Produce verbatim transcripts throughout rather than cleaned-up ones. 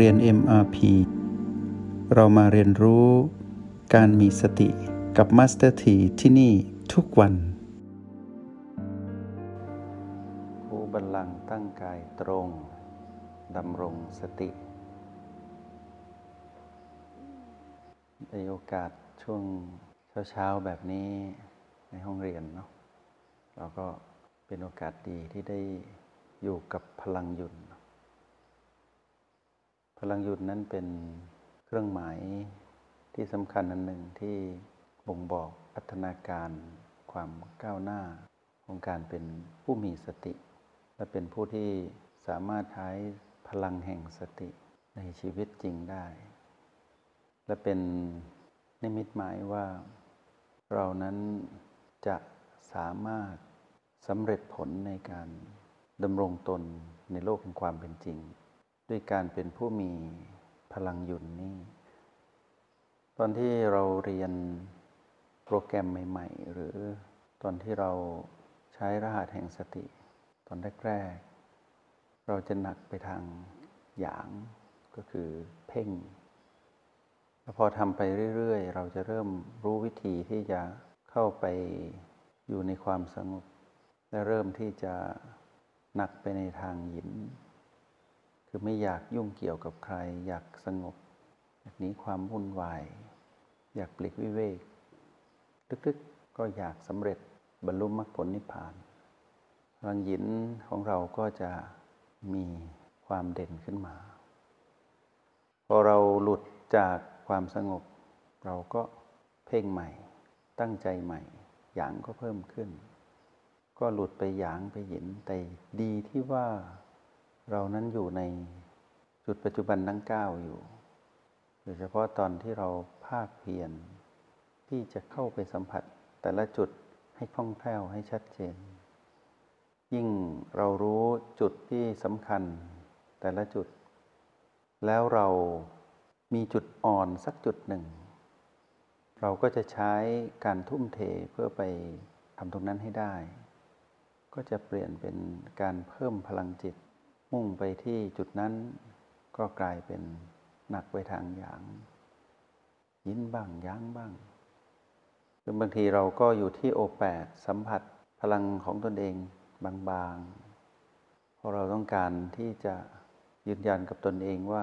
เรียน เอ็ม อาร์ พี เรามาเรียนรู้การมีสติกับ Master T ที่นี่ทุกวันผู้บัลลังก์ตั้งกายตรงดำรงสติในโอกาสช่วงเช้าๆแบบนี้ในห้องเรียนเนาะเราก็เป็นโอกาสดีที่ได้อยู่กับพลังหยุดพลังหยุดนั้นเป็นเครื่องหมายที่สำคัญอันหนึ่งที่บ่งบอกพัฒนาการความก้าวหน้าของการเป็นผู้มีสติและเป็นผู้ที่สามารถใช้พลังแห่งสติในชีวิตจริงได้และเป็นนิมิตหมายว่าเรานั้นจะสามารถสำเร็จผลในการดำรงตนในโลกแห่งความเป็นจริงด้วยการเป็นผู้มีพลังหยุดนี้ตอนที่เราเรียนโปรแกรมใหม่ๆหรือตอนที่เราใช้รหัสแห่งสติตอนแรกๆเราจะหนักไปทางหยางก็คือเพ่งพอทำไปเรื่อยๆเราจะเริ่มรู้วิธีที่จะเข้าไปอยู่ในความสงบและเริ่มที่จะหนักไปในทางหยินคือไม่อยากยุ่งเกี่ยวกับใครอยากสงบอยากหนีความวุ่นวายอยากปลีกวิเวกตึกๆก็อยากสำเร็จบรรลุมรรคผลนิพพานพลังหยินของเราก็จะมีความเด่นขึ้นมาพอเราหลุดจากความสงบเราก็เพ่งใหม่ตั้งใจใหม่หยางก็เพิ่มขึ้นก็หลุดไปหยางไปหยินแต่ดีที่ว่าเรานั้นอยู่ในจุดปัจจุบันทั้งเก้าอยู่โดยเฉพาะตอนที่เราภาคเพียรที่จะเข้าไปสัมผัสแต่ละจุดให้คล่องแคล่วให้ชัดเจนยิ่งเรารู้จุดที่สำคัญแต่ละจุดแล้วเรามีจุดอ่อนสักจุดหนึ่งเราก็จะใช้การทุ่มเทเพื่อไปทำตรงนั้นให้ได้ก็จะเปลี่ยนเป็นการเพิ่มพลังจิตมุ่งไปที่จุดนั้นก็กลายเป็นหนักไปทางหยางยินบ้างหยางบ้างคือบางทีเราก็อยู่ที่โอแปดสัมผัสพลังของตนเองบางๆเพราะเราต้องการที่จะยืนยันกับตนเองว่า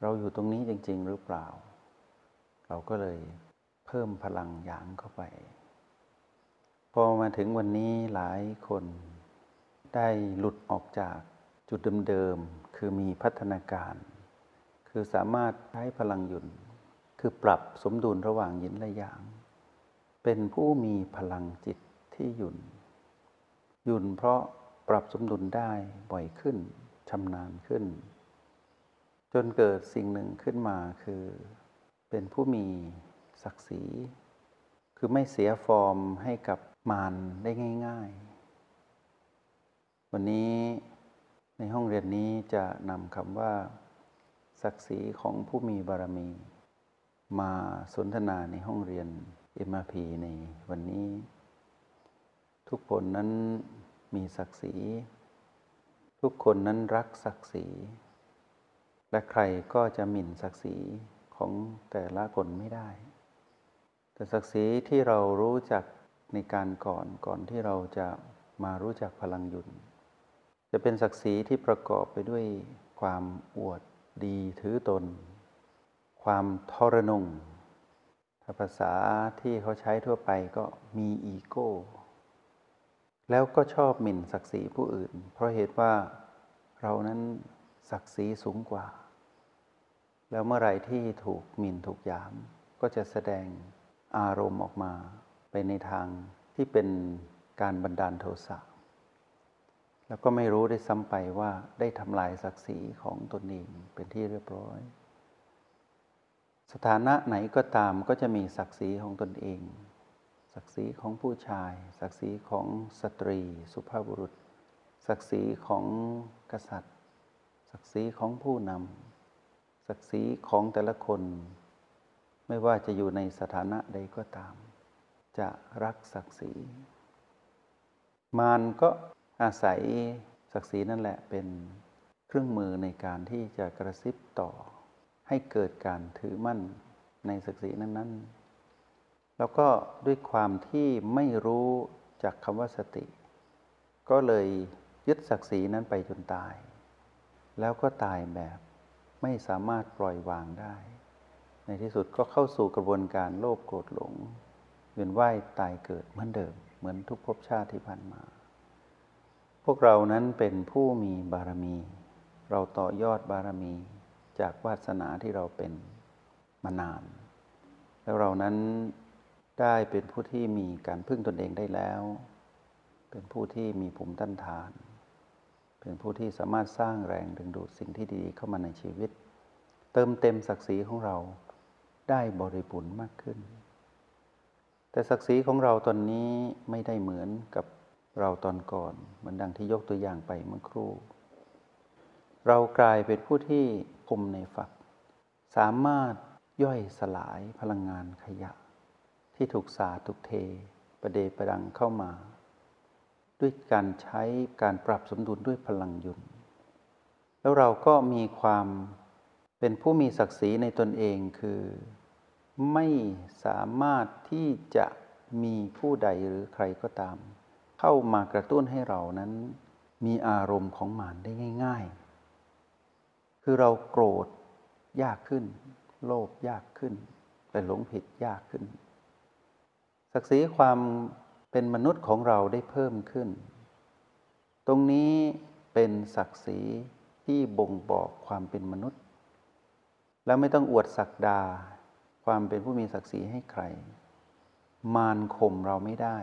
เราอยู่ตรงนี้จริงๆหรือเปล่าเราก็เลยเพิ่มพลังหยางเข้าไปพอมาถึงวันนี้หลายคนได้หลุดออกจากจุดเดิมๆคือมีพัฒนาการคือสามารถใช้พลังหยุดคือปรับสมดุลระหว่างหยินและหยางเป็นผู้มีพลังจิตที่หยุดหยุดเพราะปรับสมดุลได้บ่อยขึ้นชำนาญขึ้นจนเกิดสิ่งหนึ่งขึ้นมาคือเป็นผู้มีศักดิ์ศรีคือไม่เสียฟอร์มให้กับมารได้ง่ายๆวันนี้ในห้องเรียนนี้จะนำคำว่าศักดิ์ศรีของผู้มีบารมีมาสนทนาในห้องเรียน เอ็ม อาร์ พี ในวันนี้ทุกคนนั้นมีศักดิ์ศรีทุกคนนั้นรักศักดิ์ศรีและใครก็จะหมิ่นศักดิ์ศรีของแต่ละคนไม่ได้แต่ศักดิ์ศรีที่เรารู้จักในการก่อนก่อนที่เราจะมารู้จักพลังหยุดจะเป็นศักดิ์ศรีที่ประกอบไปด้วยความอวดดีถือตนความทรนงถ้าภาษาที่เขาใช้ทั่วไปก็มีอีโก้แล้วก็ชอบหมิ่นศักดิ์ศรีผู้อื่นเพราะเหตุว่าเรานั้นศักดิ์ศรีสูงกว่าแล้วเมื่อไรที่ถูกหมิ่นถูกหยามก็จะแสดงอารมณ์ออกมาไปในทางที่เป็นการบันดาลโทสะแล้วก็ไม่รู้ได้ซ้ำไปว่าได้ทำลายศักดิ์ศรีของตนเองเป็นที่เรียบร้อยสถานะไหนก็ตามก็จะมีศักดิ์ศรีของตนเองศักดิ์ศรีของผู้ชายศักดิ์ศรีของสตรีสุภาพบุรุษศักดิ์ศรีของกษัตริย์ศักดิ์ศรีของผู้นำศักดิ์ศรีของแต่ละคนไม่ว่าจะอยู่ในสถานะใดก็ตามจะรักศักดิ์ศรีมารก็อาศัยศักดิ์ศรีนั่นแหละเป็น เครื่องมือในการที่จะกระซิบต่อให้เกิดการถือมั่นในศักดิ์ศรีนั้นๆแล้วก็ด้วยความที่ไม่รู้จากคำว่าสติก็เลยยึดศักดิ์ศรีนั้นไปจนตายแล้วก็ตายแบบไม่สามารถปล่อยวางได้ในที่สุดก็เข้าสู่กระบวนการโลภโกรธหลงเวียนว่ายตายเกิดเหมือนเดิมเหมือนทุกภพชาติที่ผ่านมาพวกเรานั้นเป็นผู้มีบารมีเราต่อยอดบารมีจากวาสนาที่เราเป็นมานานแล้วเรานั้นได้เป็นผู้ที่มีการพึ่งตนเองได้แล้วเป็นผู้ที่มีภูมิต้านทานเป็นผู้ที่สามารถสร้างแรงดึงดูดสิ่งที่ดีเข้ามาในชีวิตเติมเต็มศักดิ์ศรีของเราได้บริบูรณ์มากขึ้นแต่ศักดิ์ศรีของเราตอนนี้ไม่ได้เหมือนกับเราตอนก่อนเหมือนดังที่ยกตัวอย่างไปเมื่อครู่เรากลายเป็นผู้ที่คมในฝักสามารถย่อยสลายพลังงานขยะที่ถูกสาดถูกเทประเดประดังเข้ามาด้วยการใช้การปรับสมดุลด้วยพลังหยุดแล้วเราก็มีความเป็นผู้มีศักดิ์ศรีในตนเองคือไม่สามารถที่จะมีผู้ใดหรือใครก็ตามเข้ามากระตุ้นให้เรานั้นมีอารมณ์ของมารได้ง่ายๆคือเราโกรธยากขึ้นโลภยากขึ้นแต่หลงผิดยากขึ้นศักดิ์ศรีความเป็นมนุษย์ของเราได้เพิ่มขึ้นตรงนี้เป็นศักดิ์ศรีที่บ่งบอกความเป็นมนุษย์แล้วไม่ต้องอวดศักดาความเป็นผู้มีศักดิ์ศรีให้ใครมารข่มเราไม่ได้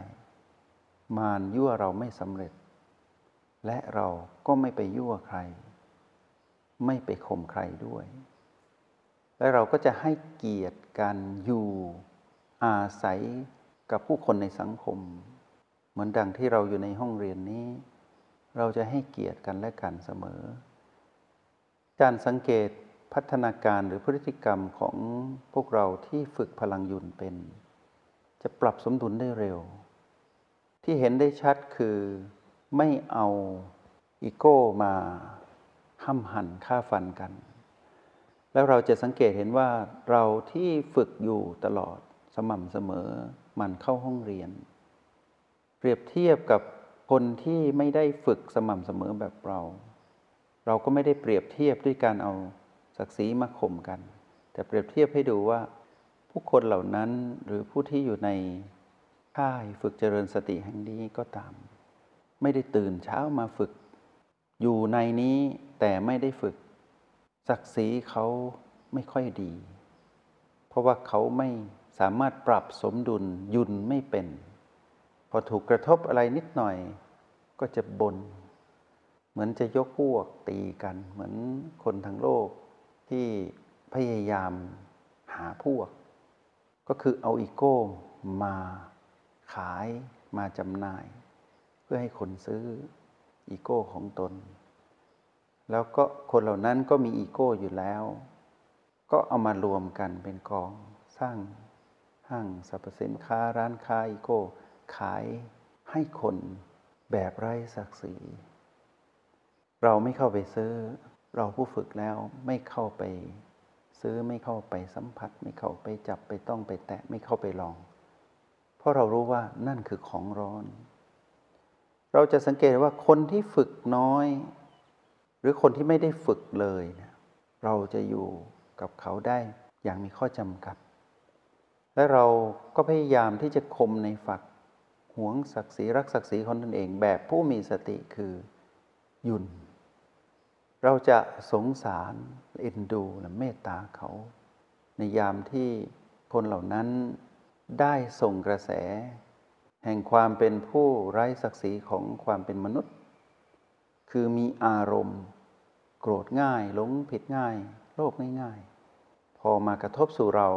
มารยั่วเราไม่สำเร็จและเราก็ไม่ไปยั่วใครไม่ไปข่มใครด้วยและเราก็จะให้เกียรติการอยู่อาศัยกับผู้คนในสังคมเหมือนดังที่เราอยู่ในห้องเรียนนี้เราจะให้เกียรติกันและกันเสมอการสังเกตพัฒนาการหรือพฤติกรรมของพวกเราที่ฝึกพลังหยุนเป็นจะปรับสมดุลได้เร็วที่เห็นได้ชัดคือไม่เอาอีโก้มาห้ำหั่นฆ่าฟันกันแล้วเราจะสังเกตเห็นว่าเราที่ฝึกอยู่ตลอดสม่ำเสมอมันเข้าห้องเรียนเปรียบเทียบกับคนที่ไม่ได้ฝึกสม่ำเสมอแบบเราเราก็ไม่ได้เปรียบเทียบด้วยการเอาศักดิ์ศรีมาข่มกันแต่เปรียบเทียบให้ดูว่าผู้คนเหล่านั้นหรือผู้ที่อยู่ในค่ายฝึกเจริญสติแห่งนี้ก็ตามไม่ได้ตื่นเช้ามาฝึกอยู่ในนี้แต่ไม่ได้ฝึกศักดิ์ศรีเขาไม่ค่อยดีเพราะว่าเขาไม่สามารถปรับสมดุลยุนไม่เป็นพอถูกกระทบอะไรนิดหน่อยก็จะบ่นเหมือนจะยกพวกตีกันเหมือนคนทั้งโลกที่พยายามหาพวกก็คือเอาอีโก้มาขายมาจำหน่ายเพื่อให้คนซื้ออีโก้ของตนแล้วก็คนเหล่านั้นก็มีอีโก้อยู่แล้วก็เอามารวมกันเป็นกองสร้างห้างสรรพสินค้าร้านค้าอีโก้ขายให้คนแบบไร้ศักดิ์ศรีเราไม่เข้าไปซื้อเราผู้ฝึกแล้วไม่เข้าไปซื้อไม่เข้าไปสัมผัสไม่เข้าไปจับไปต้องไปแตะไม่เข้าไปลองเพราะเรารู้ว่านั่นคือของร้อนเราจะสังเกตว่าคนที่ฝึกน้อยหรือคนที่ไม่ได้ฝึกเลยเนี่ยเราจะอยู่กับเขาได้อย่างมีข้อจำกัดและเราก็พยายามที่จะคมในฝักหวงศักดิ์ศรีรักศักดิ์ศรีของตนเองแบบผู้มีสติคือหยุ่นเราจะสงสารเอ็นดูและเมตตาเขาในยามที่คนเหล่านั้นได้ส่งกระแสแห่งความเป็นผู้ไร้ศักดิ์ศรีของความเป็นมนุษย์คือมีอารมณ์โกรธง่ายหลงผิดง่ายโลภง่ายๆพอมากระทบสู่เรา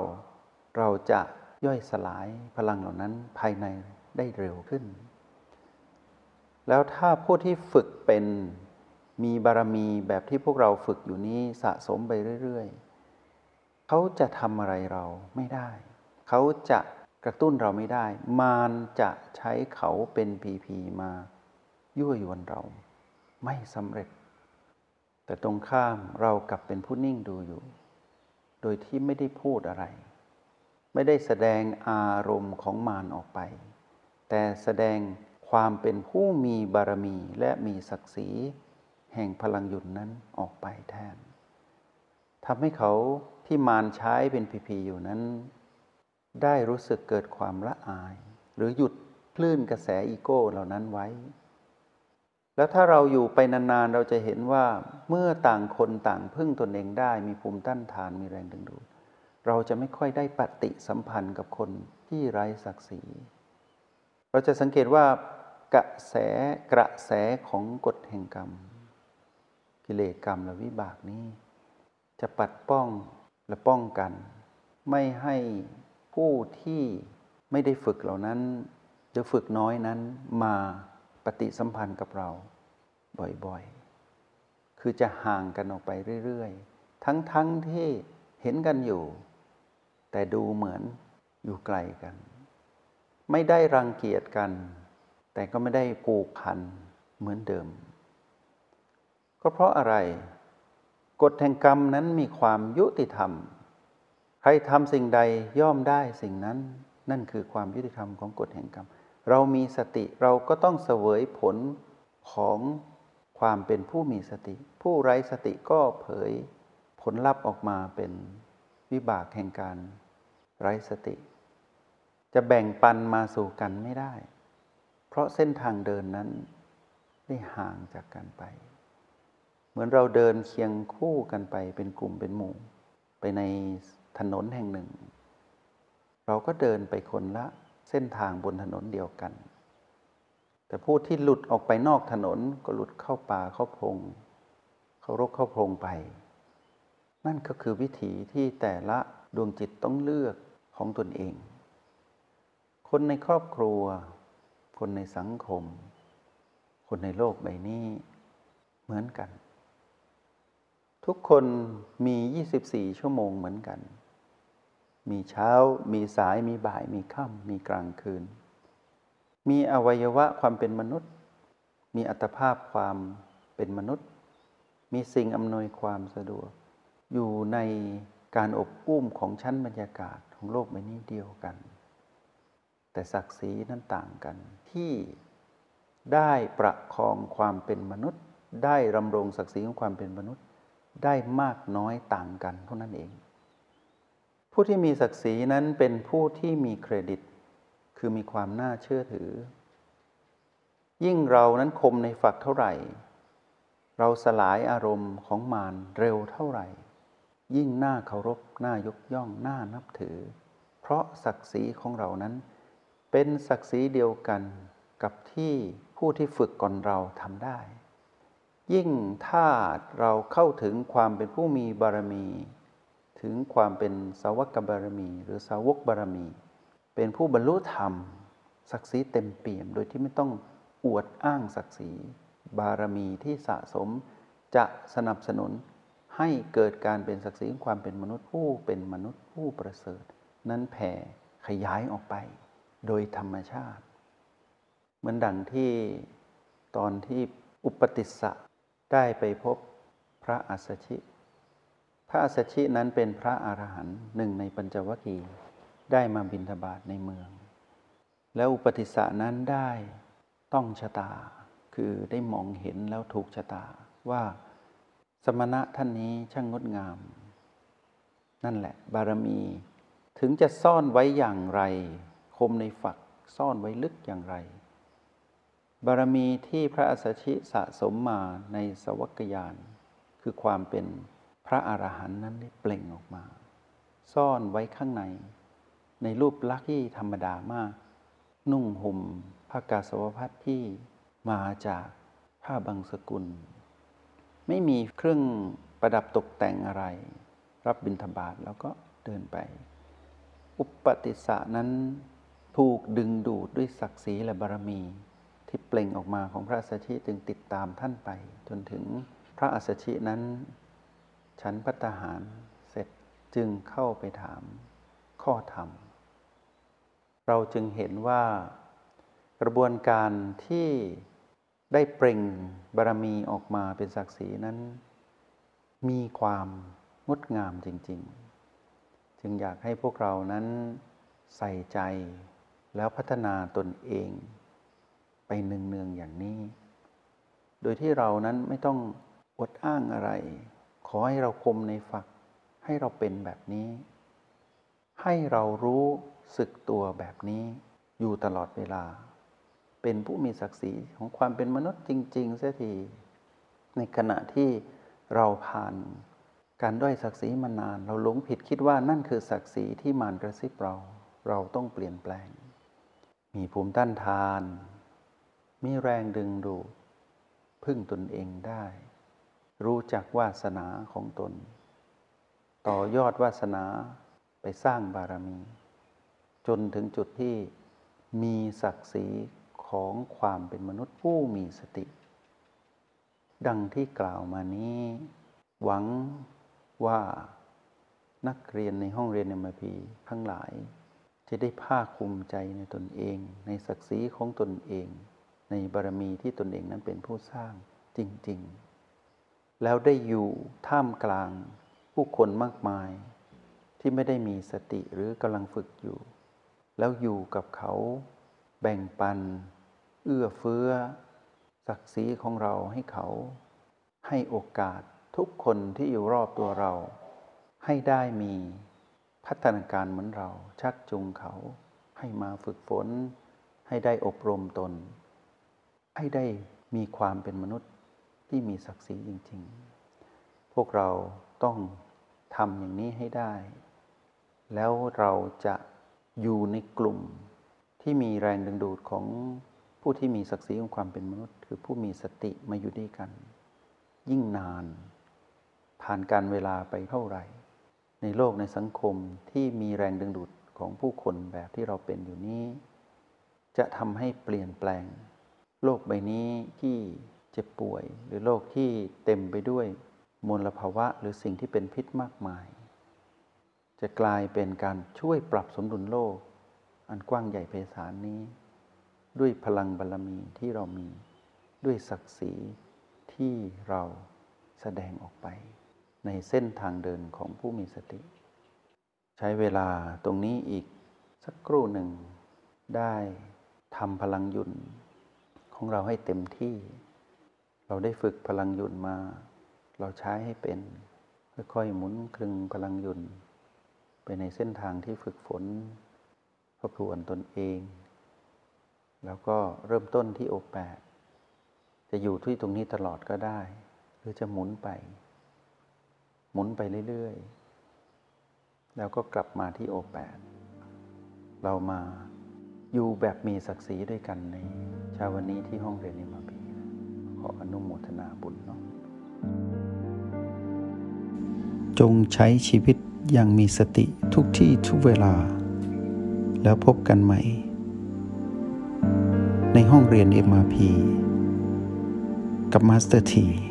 เราจะย่อยสลายพลังเหล่านั้นภายในได้เร็วขึ้นแล้วถ้าผู้ที่ฝึกเป็นมีบารมีแบบที่พวกเราฝึกอยู่นี้สะสมไปเรื่อยๆเขาจะทำอะไรเราไม่ได้เขาจะกระตุ้นเราไม่ได้มารจะใช้เขาเป็นพีพีมายั่วยวนเราไม่สำเร็จ แต่ตรงข้ามเรากลับเป็นผู้นิ่งดูอยู่โดยที่ไม่ได้พูดอะไรไม่ได้แสดงอารมณ์ของมารออกไปแต่แสดงความเป็นผู้มีบารมีและมีศักดิ์ศรีแห่งพลังหยุดนั้นออกไปแทนทำให้เขาที่มารใช้เป็นผีๆอยู่นั้นได้รู้สึกเกิดความละอายหรือหยุดคลื่นกระแสอีโก้เหล่านั้นไว้แล้วถ้าเราอยู่ไปนานๆเราจะเห็นว่าเมื่อต่างคนต่างพึ่งตนเองได้มีภูมิต้านทานมีแรงดึงดูดเราจะไม่ค่อยได้ปฏิสัมพันธ์กับคนที่ไร้ศักดิ์ศรีเราจะสังเกตว่ากระแสกระแสของกฎแห่งกรรมกิเลสกรรมและวิบากนี้จะปัดป้องและป้องกันไม่ให้ผู้ที่ไม่ได้ฝึกเหล่านั้นหรือฝึกน้อยนั้นมาปฏิสัมพันธ์กับเราบ่อยๆคือจะห่างกันออกไปเรื่อยๆทั้งๆที่เห็นกันอยู่แต่ดูเหมือนอยู่ไกลกันไม่ได้รังเกียจกันแต่ก็ไม่ได้ผูกพันเหมือนเดิมก็เพราะอะไรกฎแห่งกรรมนั้นมีความยุติธรรมใครทำสิ่งใดย่อมได้สิ่งนั้นนั่นคือความยุติธรรมของกฎแห่งกรรมเรามีสติเราก็ต้องเสวยผลของความเป็นผู้มีสติผู้ไร้สติก็เผยผลลัพธ์ออกมาเป็นวิบากแห่งการไร้สติจะแบ่งปันมาสู่กันไม่ได้เพราะเส้นทางเดินนั้นได้ห่างจากกันไปเหมือนเราเดินเคียงคู่กันไปเป็นกลุ่มเป็นหมู่ไปในถนนแห่งหนึ่งเราก็เดินไปคนละเส้นทางบนถนนเดียวกันแต่ผู้ที่หลุดออกไปนอกถนนก็หลุดเข้าป่าเข้าพงเข้ารกเข้าพงไปนั่นก็คือวิถีที่แต่ละดวงจิตต้องเลือกของตนเองคนในครอบครัวคนในสังคมคนในโลกใบนี้เหมือนกันทุกคนมียี่สิบสี่ชั่วโมงเหมือนกันมีเช้ามีสายมีบ่ายมีค่ำมีกลางคืนมีอวัยวะความเป็นมนุษย์มีอัตภาพความเป็นมนุษย์มีสิ่งอำนวยความสะดวกอยู่ในการอบอุ้มของชั้นบรรยากาศของโลกใบนี้เดียวกันแต่ศักดิ์ศรีนั้นต่างกันที่ได้ประคองความเป็นมนุษย์ได้รำรงศักดิ์ศรีของความเป็นมนุษย์ได้มากน้อยต่างกันเท่านั้นเองผู้ที่มีศักดิ์ศรีนั้นเป็นผู้ที่มีเครดิตคือมีความน่าเชื่อถือยิ่งเรานั้นคมในฝักเท่าไหร่เราสลายอารมณ์ของมารเร็วเท่าไหร่ยิ่งน่าเคารพน่ายกย่องน่านับถือเพราะศักดิ์ศรีของเรานั้นเป็นศักดิ์ศรีเดียวกันกับที่ผู้ที่ฝึกก่อนเราทำได้ยิ่งถ้าเราเข้าถึงความเป็นผู้มีบารมีถึงความเป็นสาวกบารมีหรือสาวกบารมีเป็นผู้บรรลุธรรมศักดิ์ศรีเต็มเปี่ยมโดยที่ไม่ต้องอวดอ้างศักดิ์ศรีบารมีที่สะสมจะสนับสนุนให้เกิดการเป็นศักดิ์ศรีของความเป็นมนุษย์ผู้เป็นมนุษย์ผู้ประเสริฐนั้นแผ่ขยายออกไปโดยธรรมชาติเหมือนดังที่ตอนที่อุปติสสะได้ไปพบพระอัสสชิพระอัสสชินั้นเป็นพระอรหันต์หนึ่งในปัญจวัคคีย์ได้มาบิณฑบาตในเมืองแล้วอุปติสสะนั้นได้ต้องชะตาคือได้มองเห็นแล้วถูกชะตาว่าสมณะท่านนี้ช่างงดงามนั่นแหละบารมีถึงจะซ่อนไว้อย่างไรคมในฝักซ่อนไว้ลึกอย่างไรบารมีที่พระอัสสชิสะสมมาในสวัคคยานคือความเป็นพระอรหันต์นั้นได้เปล่งออกมาซ่อนไว้ข้างในในรูปลักษณ์ที่ธรรมดามากนุ่งห่มผ้ากาสาวพัสที่มาจากผ้าบางสกุลไม่มีเครื่องประดับตกแต่งอะไรรับบิณฑบาตแล้วก็เดินไปอุปติสสะนั้นถูกดึงดูดด้วยศักดิ์ศรีและบารมีที่เปล่งออกมาของพระอัสสชิจึงติดตามท่านไปจนถึงพระอัสสชินั้นฉันภัตตาหารเสร็จจึงเข้าไปถามข้อธรรมเราจึงเห็นว่ากระบวนการที่ได้เปล่งบารมีออกมาเป็นศักดิ์ศรีนั้น มีความงดงามจริงๆจึงอยากให้พวกเรานั้นใส่ใจแล้วพัฒนาตนเองไปเนืองๆอย่างนี้โดยที่เรานั้นไม่ต้องอดอ้างอะไรขอให้เราคมในฝักให้เราเป็นแบบนี้ให้เรารู้สึกตัวแบบนี้อยู่ตลอดเวลาเป็นผู้มีศักดิ์ศรีของความเป็นมนุษย์จริงๆเสียทีในขณะที่เราผ่านการด้อยศักดิ์ศรีมานานเราหลงผิดคิดว่านั่นคือศักดิ์ศรีที่มารกระซิบเราเราต้องเปลี่ยนแปลงมีภูมิต้านทานมีแรงดึงดูดพึ่งตนเองได้รู้จักวาสนาของตนต่อยอดวาสนาไปสร้างบารมีจนถึงจุดที่มีศักดิ์ศรีของความเป็นมนุษย์ผู้มีสติดังที่กล่าวมานี้หวังว่านักเรียนในห้องเรียน เอ็ม พี ทั้งหลายจะได้ภาคภูมิใจในตนเองในศักดิ์ศรีของตนเองในบารมีที่ตนเองนั้นเป็นผู้สร้างจริงๆแล้วได้อยู่ท่ามกลางผู้คนมากมายที่ไม่ได้มีสติหรือกำลังฝึกอยู่แล้วอยู่กับเขาแบ่งปันเอื้อเฟื้อศักดิ์ศรีของเราให้เขาให้โอกาสทุกคนที่อยู่รอบตัวเราให้ได้มีพัฒนาการเหมือนเราชักจูงเขาให้มาฝึกฝนให้ได้อบรมตนให้ได้มีความเป็นมนุษย์ที่มีศักดิ์ศรีจริงๆพวกเราต้องทำอย่างนี้ให้ได้แล้วเราจะอยู่ในกลุ่มที่มีแรงดึงดูดของผู้ที่มีศักดิ์ศรีของความเป็นมนุษย์คือผู้มีสติมาอยู่ด้วยกันยิ่งนานผ่านการเวลาไปเท่าไหร่ในโลกในสังคมที่มีแรงดึงดูดของผู้คนแบบที่เราเป็นอยู่นี้จะทำให้เปลี่ยนแปลงโลกใบนี้ที่เจ็บป่วยหรือโลกที่เต็มไปด้วยมลภาวะหรือสิ่งที่เป็นพิษมากมายจะกลายเป็นการช่วยปรับสมดุลโลกอันกว้างใหญ่ไพศาลนี้ด้วยพลังบารมีที่เรามีด้วยศักดิ์ศรีที่เราแสดงออกไปในเส้นทางเดินของผู้มีสติใช้เวลาตรงนี้อีกสักครู่หนึ่งได้ทำพลังหยุ่นของเราให้เต็มที่เราได้ฝึกพลังหยุ่นมาเราใช้ให้เป็นค่อยๆหมุนคลึงพลังหยุ่นไปในเส้นทางที่ฝึกฝนทบทวนตนเองแล้วก็เริ่มต้นที่โอแปดจะอยู่ที่ตรงนี้ตลอดก็ได้หรือจะหมุนไปหมุนไปเรื่อยๆแล้วก็กลับมาที่โอแปดเรามาอยู่แบบมีศักดิ์ศรีด้วยกันในเช้าวันนี้ที่ห้องเรียนนิมมาพีขออนุโมทนาบุญเนาะจงใช้ชีวิตอย่างมีสติทุกที่ทุกเวลาแล้วพบกันใหม่ในห้องเรียน เอ็ม อาร์ พี กับมาสเตอร์ ที